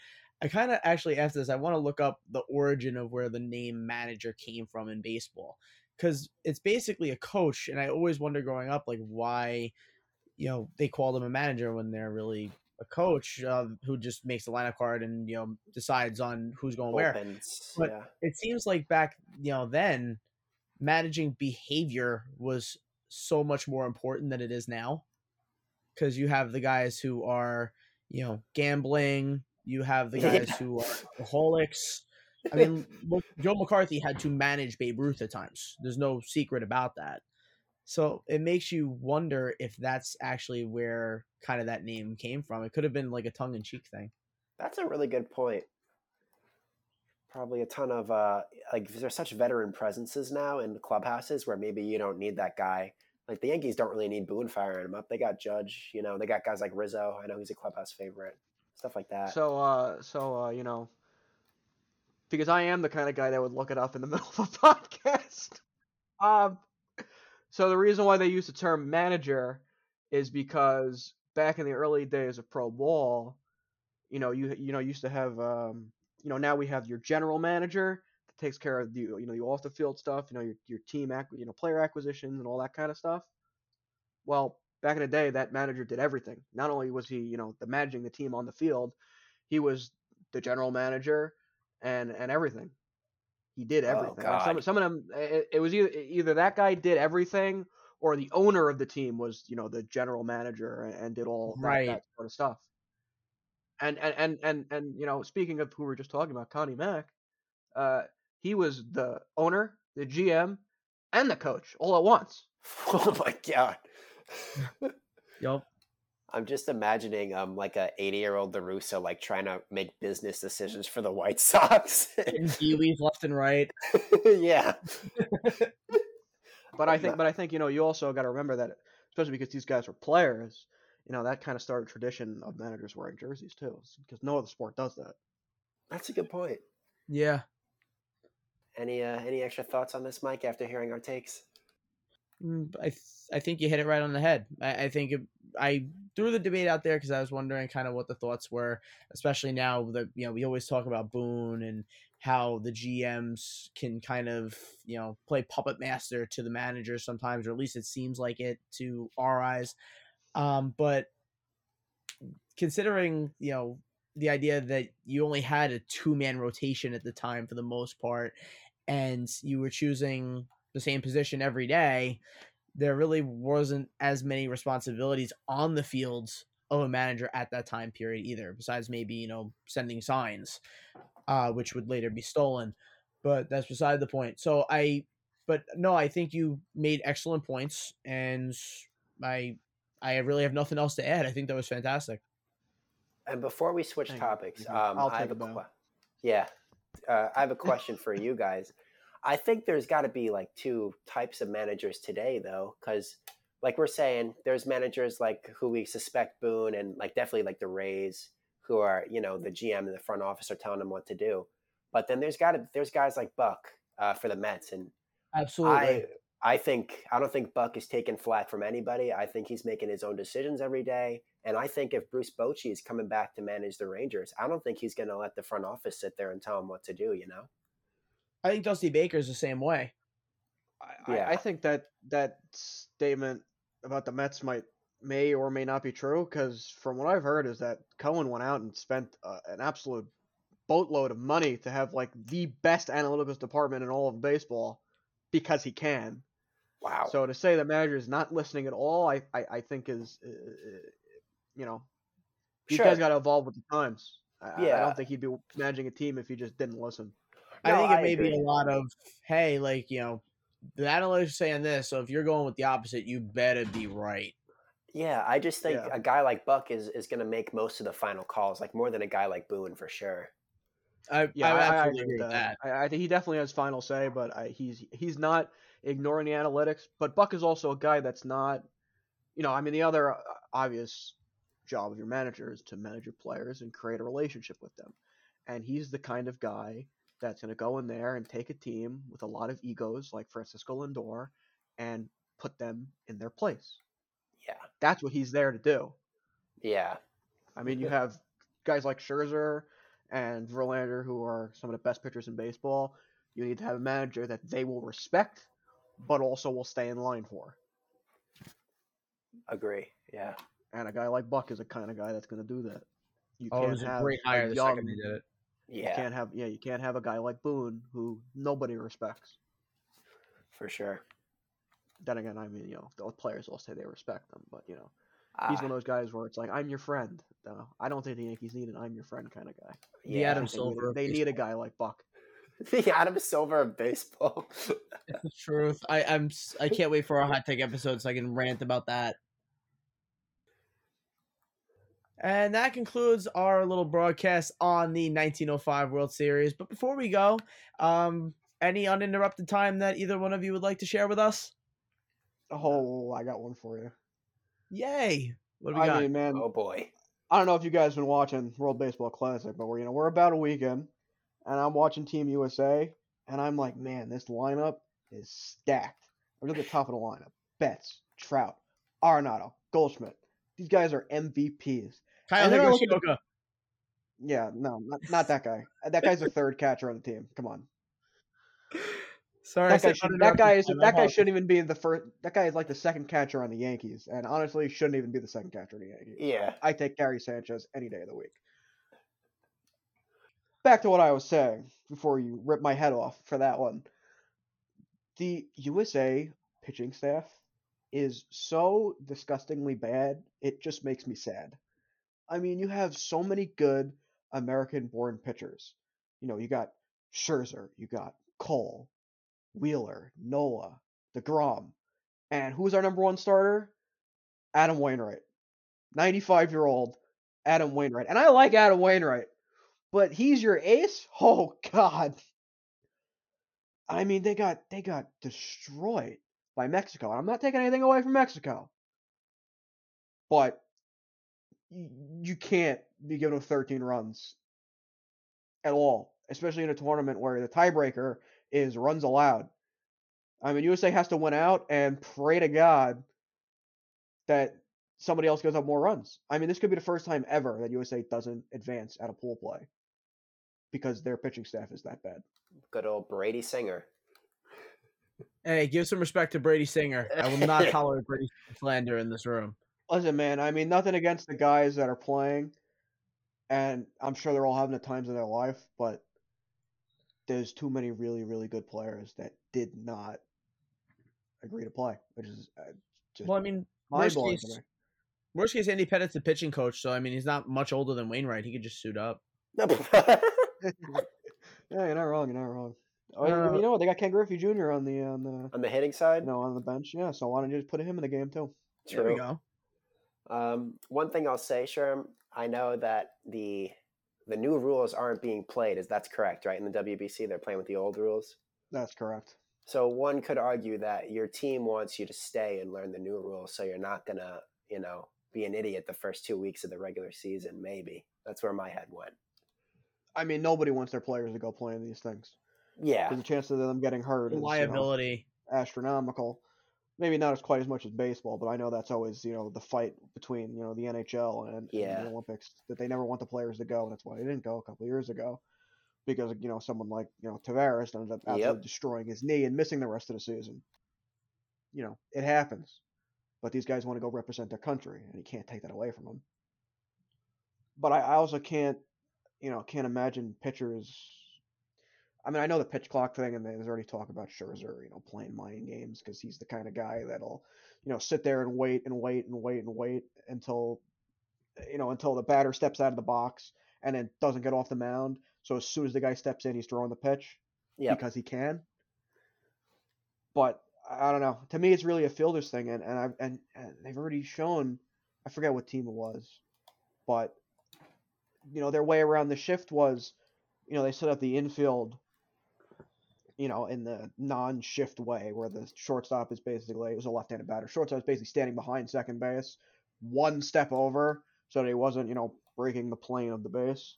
I kind of actually after this, I want to look up the origin of where the name manager came from in baseball. Cause it's basically a coach. And I always wonder growing up, like why, you know, they called him a manager when they're really a coach uh, who just makes the lineup card and, you know, decides on who's going Opens. Where, but yeah. It seems like back, you know, then, managing behavior was so much more important than it is now because you have the guys who are, you know, gambling. You have the guys yeah. who are alcoholics. I mean, look, Joe McCarthy had to manage Babe Ruth at times. There's no secret about that. So it makes you wonder if that's actually where kind of that name came from. It could have been like a tongue in cheek thing. That's a really good point. Probably a ton of uh, like there's such veteran presences now in the clubhouses where maybe you don't need that guy. Like the Yankees don't really need Boone firing him up. They got Judge, you know. They got guys like Rizzo. I know he's a clubhouse favorite. Stuff like that. So, uh, so uh, you know, because I am the kind of guy that would look it up in the middle of a podcast. Um, so the reason why they use the term manager is because back in the early days of pro ball, you know, you you know used to have. Um, You know, now we have your general manager that takes care of the, you know, the off the field stuff, you know, your your team, ac- you know, player acquisitions and all that kind of stuff. Well, back in the day, that manager did everything. Not only was he, you know, the managing the team on the field, he was the general manager and and everything. He did everything. Oh, like some some of them, it, it was either either that guy did everything or the owner of the team was, you know, the general manager and, and did all that, right. that sort of stuff. And, and and and and you know, speaking of who we were just talking about, Connie Mack, uh, he was the owner, the G M, and the coach all at once. Oh my God! Yup. I'm just imagining um like a eighty year old La Russa like trying to make business decisions for the White Sox. And he leaves left and right. Yeah. But I think, but I think you know, you also got to remember that, especially because these guys were players, you know, that kind of started a tradition of managers wearing jerseys too, because no other sport does that. That's a good point. Yeah. Any uh, any extra thoughts on this, Mike? After hearing our takes, I th- I think you hit it right on the head. I, I think it, I threw the debate out there because I was wondering kind of what the thoughts were, especially now that you know we always talk about Boone and how the G Ms can kind of you know play puppet master to the managers sometimes, or at least it seems like it to our eyes. Um, but considering you know the idea that you only had a two-man rotation at the time for the most part, and you were choosing the same position every day, there really wasn't as many responsibilities on the fields of a manager at that time period either, besides maybe, you know, sending signs, uh, which would later be stolen, but that's beside the point. So I, but no, I think you made excellent points, and I, I really have nothing else to add. I think that was fantastic. And before we switch Thank topics, um, I'll I have a qu- yeah, uh, I have a question for you guys. I think there's got to be like two types of managers today, though, because like we're saying, there's managers like who we suspect Boone and like definitely like the Rays, who are you know the G M and the front office are telling them what to do. But then there's got to there's guys like Buck uh, for the Mets, and absolutely, I, I think I don't think Buck is taking flack from anybody. I think he's making his own decisions every day. And I think if Bruce Bochy is coming back to manage the Rangers, I don't think he's going to let the front office sit there and tell him what to do, you know? I think Dusty Baker's the same way. I, yeah. I, I think that that statement about the Mets might may or may not be true, because from what I've heard is that Cohen went out and spent uh, an absolute boatload of money to have like the best analytics department in all of baseball because he can. Wow. So to say the manager is not listening at all, I, I, I think is... Uh, You know, these sure. guys got to evolve with the times. I, yeah. I don't think he'd be managing a team if he just didn't listen. No, I think it I may agree. be a lot of, hey, like, you know, the analytics are saying this, so if you're going with the opposite, you better be right. Yeah, I just think yeah. a guy like Buck is, is going to make most of the final calls, like more than a guy like Boone for sure. I, yeah, I, I absolutely agree with that. that. I, I think he definitely has final say, but I, he's he's not ignoring the analytics. But Buck is also a guy that's not, you know, I mean, the other obvious job of your manager is to manage your players and create a relationship with them, and he's the kind of guy that's going to go in there and take a team with a lot of egos like Francisco Lindor and put them in their place. Yeah, that's what he's there to do. Yeah, I mean, you have guys like Scherzer and Verlander who are some of the best pitchers in baseball. You need to have a manager that they will respect but also will stay in line for. Agree. Yeah. And a guy like Buck is the kind of guy that's going to do that. You oh, can't it was have a great hire the second they did it. Yeah. You can't have, yeah, you can't have a guy like Boone who nobody respects. For sure. Then again, I mean, you know, the players all say they respect them, but, you know, ah. he's one of those guys where it's like, I'm your friend. No, I don't think the Yankees need an I'm your friend kind of guy. The yeah, Adam Silver. They, need, they need a guy like Buck. The Adam Silver of baseball. That's the truth. I, I'm, I can't wait for our hot take episode so I can rant about that. And that concludes our little broadcast on the nineteen oh five World Series. But before we go, um, any uninterrupted time that either one of you would like to share with us? Oh, I got one for you. Yay. What do we I got? Mean, man, oh, boy. I don't know if you guys have been watching World Baseball Classic, but we're, you know, we're about a week in, and I'm watching Team U S A, and I'm like, man, this lineup is stacked. Look at the top of the lineup. Betts, Trout, Arenado, Goldschmidt. These guys are M V Ps. Kyle Higashioka. Yeah, no, not, not that guy. That guy's the third catcher on the team. Come on. Sorry, that guy, should, that guy is that guy shouldn't even be the first. That guy is like the second catcher on the Yankees, and honestly, shouldn't even be the second catcher on the Yankees. Yeah, I take Gary Sanchez any day of the week. Back to what I was saying before you rip my head off for that one. The U S A pitching staff is so disgustingly bad, it just makes me sad. I mean, you have so many good American-born pitchers. You know, you got Scherzer, you got Cole, Wheeler, Nola, DeGrom, and who's our number one starter? Adam Wainwright, ninety-five-year-old Adam Wainwright. And I like Adam Wainwright, but he's your ace? Oh, God. I mean, they got they got destroyed by Mexico. And I'm not taking anything away from Mexico. But you can't be giving them thirteen runs at all, especially in a tournament where the tiebreaker is runs allowed. I mean, U S A has to win out and pray to God that somebody else gives up more runs. I mean, this could be the first time ever that U S A doesn't advance at a pool play because their pitching staff is that bad. Good old Brady Singer. Hey, give some respect to Brady Singer. I will not tolerate Brady slander in this room. Listen, man, I mean, nothing against the guys that are playing, and I'm sure they're all having the times of their life, but there's too many really, really good players that did not agree to play, which is just well, I mean, worst case, worst case, Andy Pettit's the pitching coach, so, I mean, he's not much older than Wainwright. He could just suit up. No, but... yeah, you're not wrong, you're not wrong. Oh, uh, you know what? They got Ken Griffey Junior on the, on the... On the hitting side? No, on the bench, yeah, so why don't you just put him in the game, too? True. There we go. Um, one thing I'll say, Sherm, I know that the the new rules aren't being played. Is that's correct, right? In the W B C, they're playing with the old rules. That's correct. So one could argue that your team wants you to stay and learn the new rules, so you're not gonna, you know, be an idiot the first two weeks of the regular season. Maybe that's where my head went. I mean, nobody wants their players to go playing these things. Yeah, because the chance of them getting hurt is liability, you know, astronomical. Maybe not as quite as much as baseball, but I know that's always, you know, the fight between, you know, the N H L and, yeah. and the Olympics, that they never want the players to go. And that's why they didn't go a couple of years ago because, you know, someone like, you know, Tavares ended up absolutely yep. destroying his knee and missing the rest of the season. You know, it happens. But these guys want to go represent their country, and you can't take that away from them. But I, I also can't, you know, can't imagine pitchers. I mean, I know the pitch clock thing, and there's already talk about Scherzer, you know, playing mind games because he's the kind of guy that'll, you know, sit there and wait and wait and wait and wait until, you know, until the batter steps out of the box and then doesn't get off the mound. So as soon as the guy steps in, he's throwing the pitch yep. because he can. But I don't know. To me, it's really a fielder's thing, and and I've and, and they've already shown. I forget what team it was, but you know, their way around the shift was, you know, they set up the infield, you know, in the non-shift way, where the shortstop is basically, it was a left-handed batter. Shortstop is basically standing behind second base, one step over, so that he wasn't, you know, breaking the plane of the base.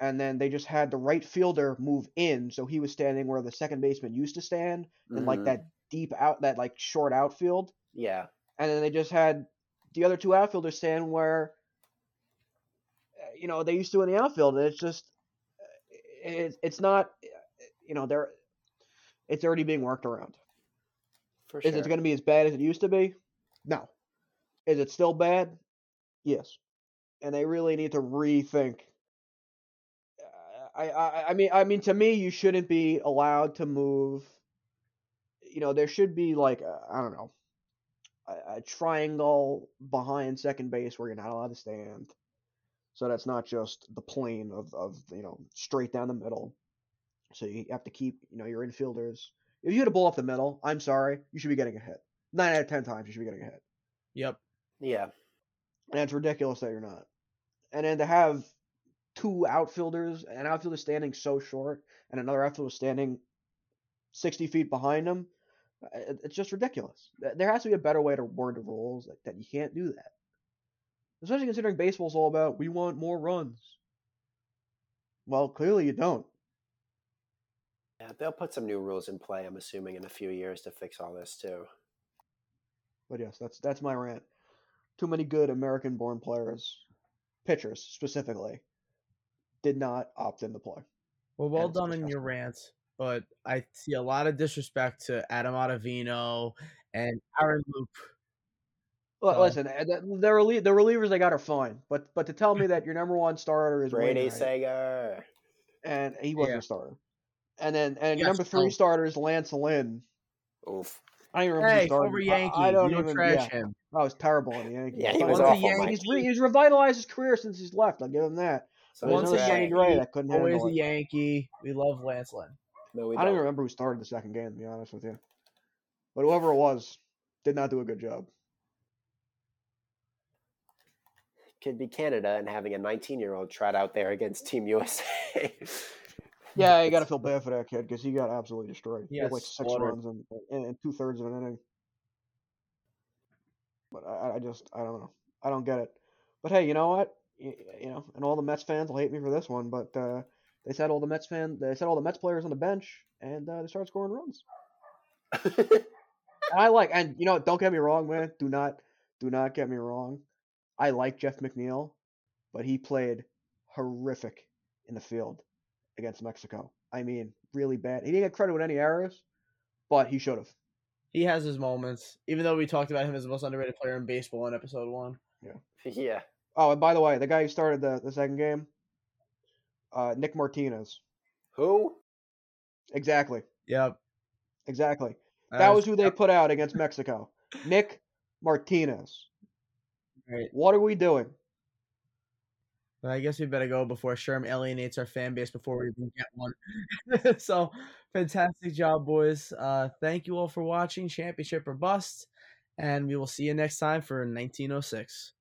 And then they just had the right fielder move in, so he was standing where the second baseman used to stand, mm-hmm. in like that deep out, that like short outfield. Yeah. And then they just had the other two outfielders stand where, you know, they used to in the outfield. It's just, it, it's not, you know, they're. It's already being worked around. For sure. Is it going to be as bad as it used to be? No. Is it still bad? Yes. And they really need to rethink. I, I, I mean, I mean, to me, you shouldn't be allowed to move. You know, there should be like a, I don't know, a, a triangle behind second base where you're not allowed to stand. So that's not just the plane of, of you know, straight down the middle. So you have to keep, you know, your infielders. If you hit a ball up the middle, I'm sorry, you should be getting a hit. Nine out of ten times, you should be getting a hit. Yep. Yeah. And it's ridiculous that you're not. And then to have two outfielders, an outfielder standing so short, and another outfielder standing sixty feet behind him, it's just ridiculous. There has to be a better way to word the rules that, that you can't do that. Especially considering baseball's all about, we want more runs. Well, clearly you don't. Yeah, they'll put some new rules in play, I'm assuming, in a few years to fix all this too. But yes, that's that's my rant. Too many good American-born players, pitchers specifically, did not opt in to play. Well, well done disgusting. In your rant, but I see a lot of disrespect to Adam Ottavino and Aaron Loop. Well, so. Listen, the, relie- the relievers they got are fine, but but to tell me that your number one starter is Brady Singer, and he wasn't yeah. a starter. And then and yes, number three oh. starter is Lance Lynn. Oof. I don't even remember. Hey, former Yankee. I, I don't you even trash yeah. him. I was terrible in the Yankees. Yeah, he was awful. Yankees. He's, re, he's revitalized his career since he's left. I'll give him that. So once a Yankee, great. I couldn't always a Yankee. We love Lance Lynn. No, we don't. I don't even remember who started the second game, to be honest with you. But whoever it was did not do a good job. could be Canada and having a nineteen-year-old trot out there against Team U S A. Yeah, you got to feel bad for that kid because he got absolutely destroyed. He yes, had like six water. runs and, and, and two-thirds of an inning. But I, I just, I don't know. I don't get it. But, hey, you know what? You, you know, and all the Mets fans will hate me for this one, but uh, they said all the Mets fans, they said all the Mets players on the bench, and uh, they started scoring runs. And I like, and, you know, don't get me wrong, man. Do not, do not get me wrong. I like Jeff McNeil, but he played horrific in the field against Mexico. I mean, really bad. He didn't get credit with any errors, but he should have. He has his moments, even though we talked about him as the most underrated player in baseball in episode one. Yeah. Yeah. Oh, and by the way, the guy who started the, the second game, uh, Nick Martinez. Who? Exactly. Yep. Exactly. That, that was, was who they put out against Mexico. Nick Martinez. Right. What are we doing? Well, I guess we better go before Sherm alienates our fan base before we even get one. So, fantastic job, boys. Uh, thank you all for watching Championship or Bust, and we will see you next time for nineteen oh six.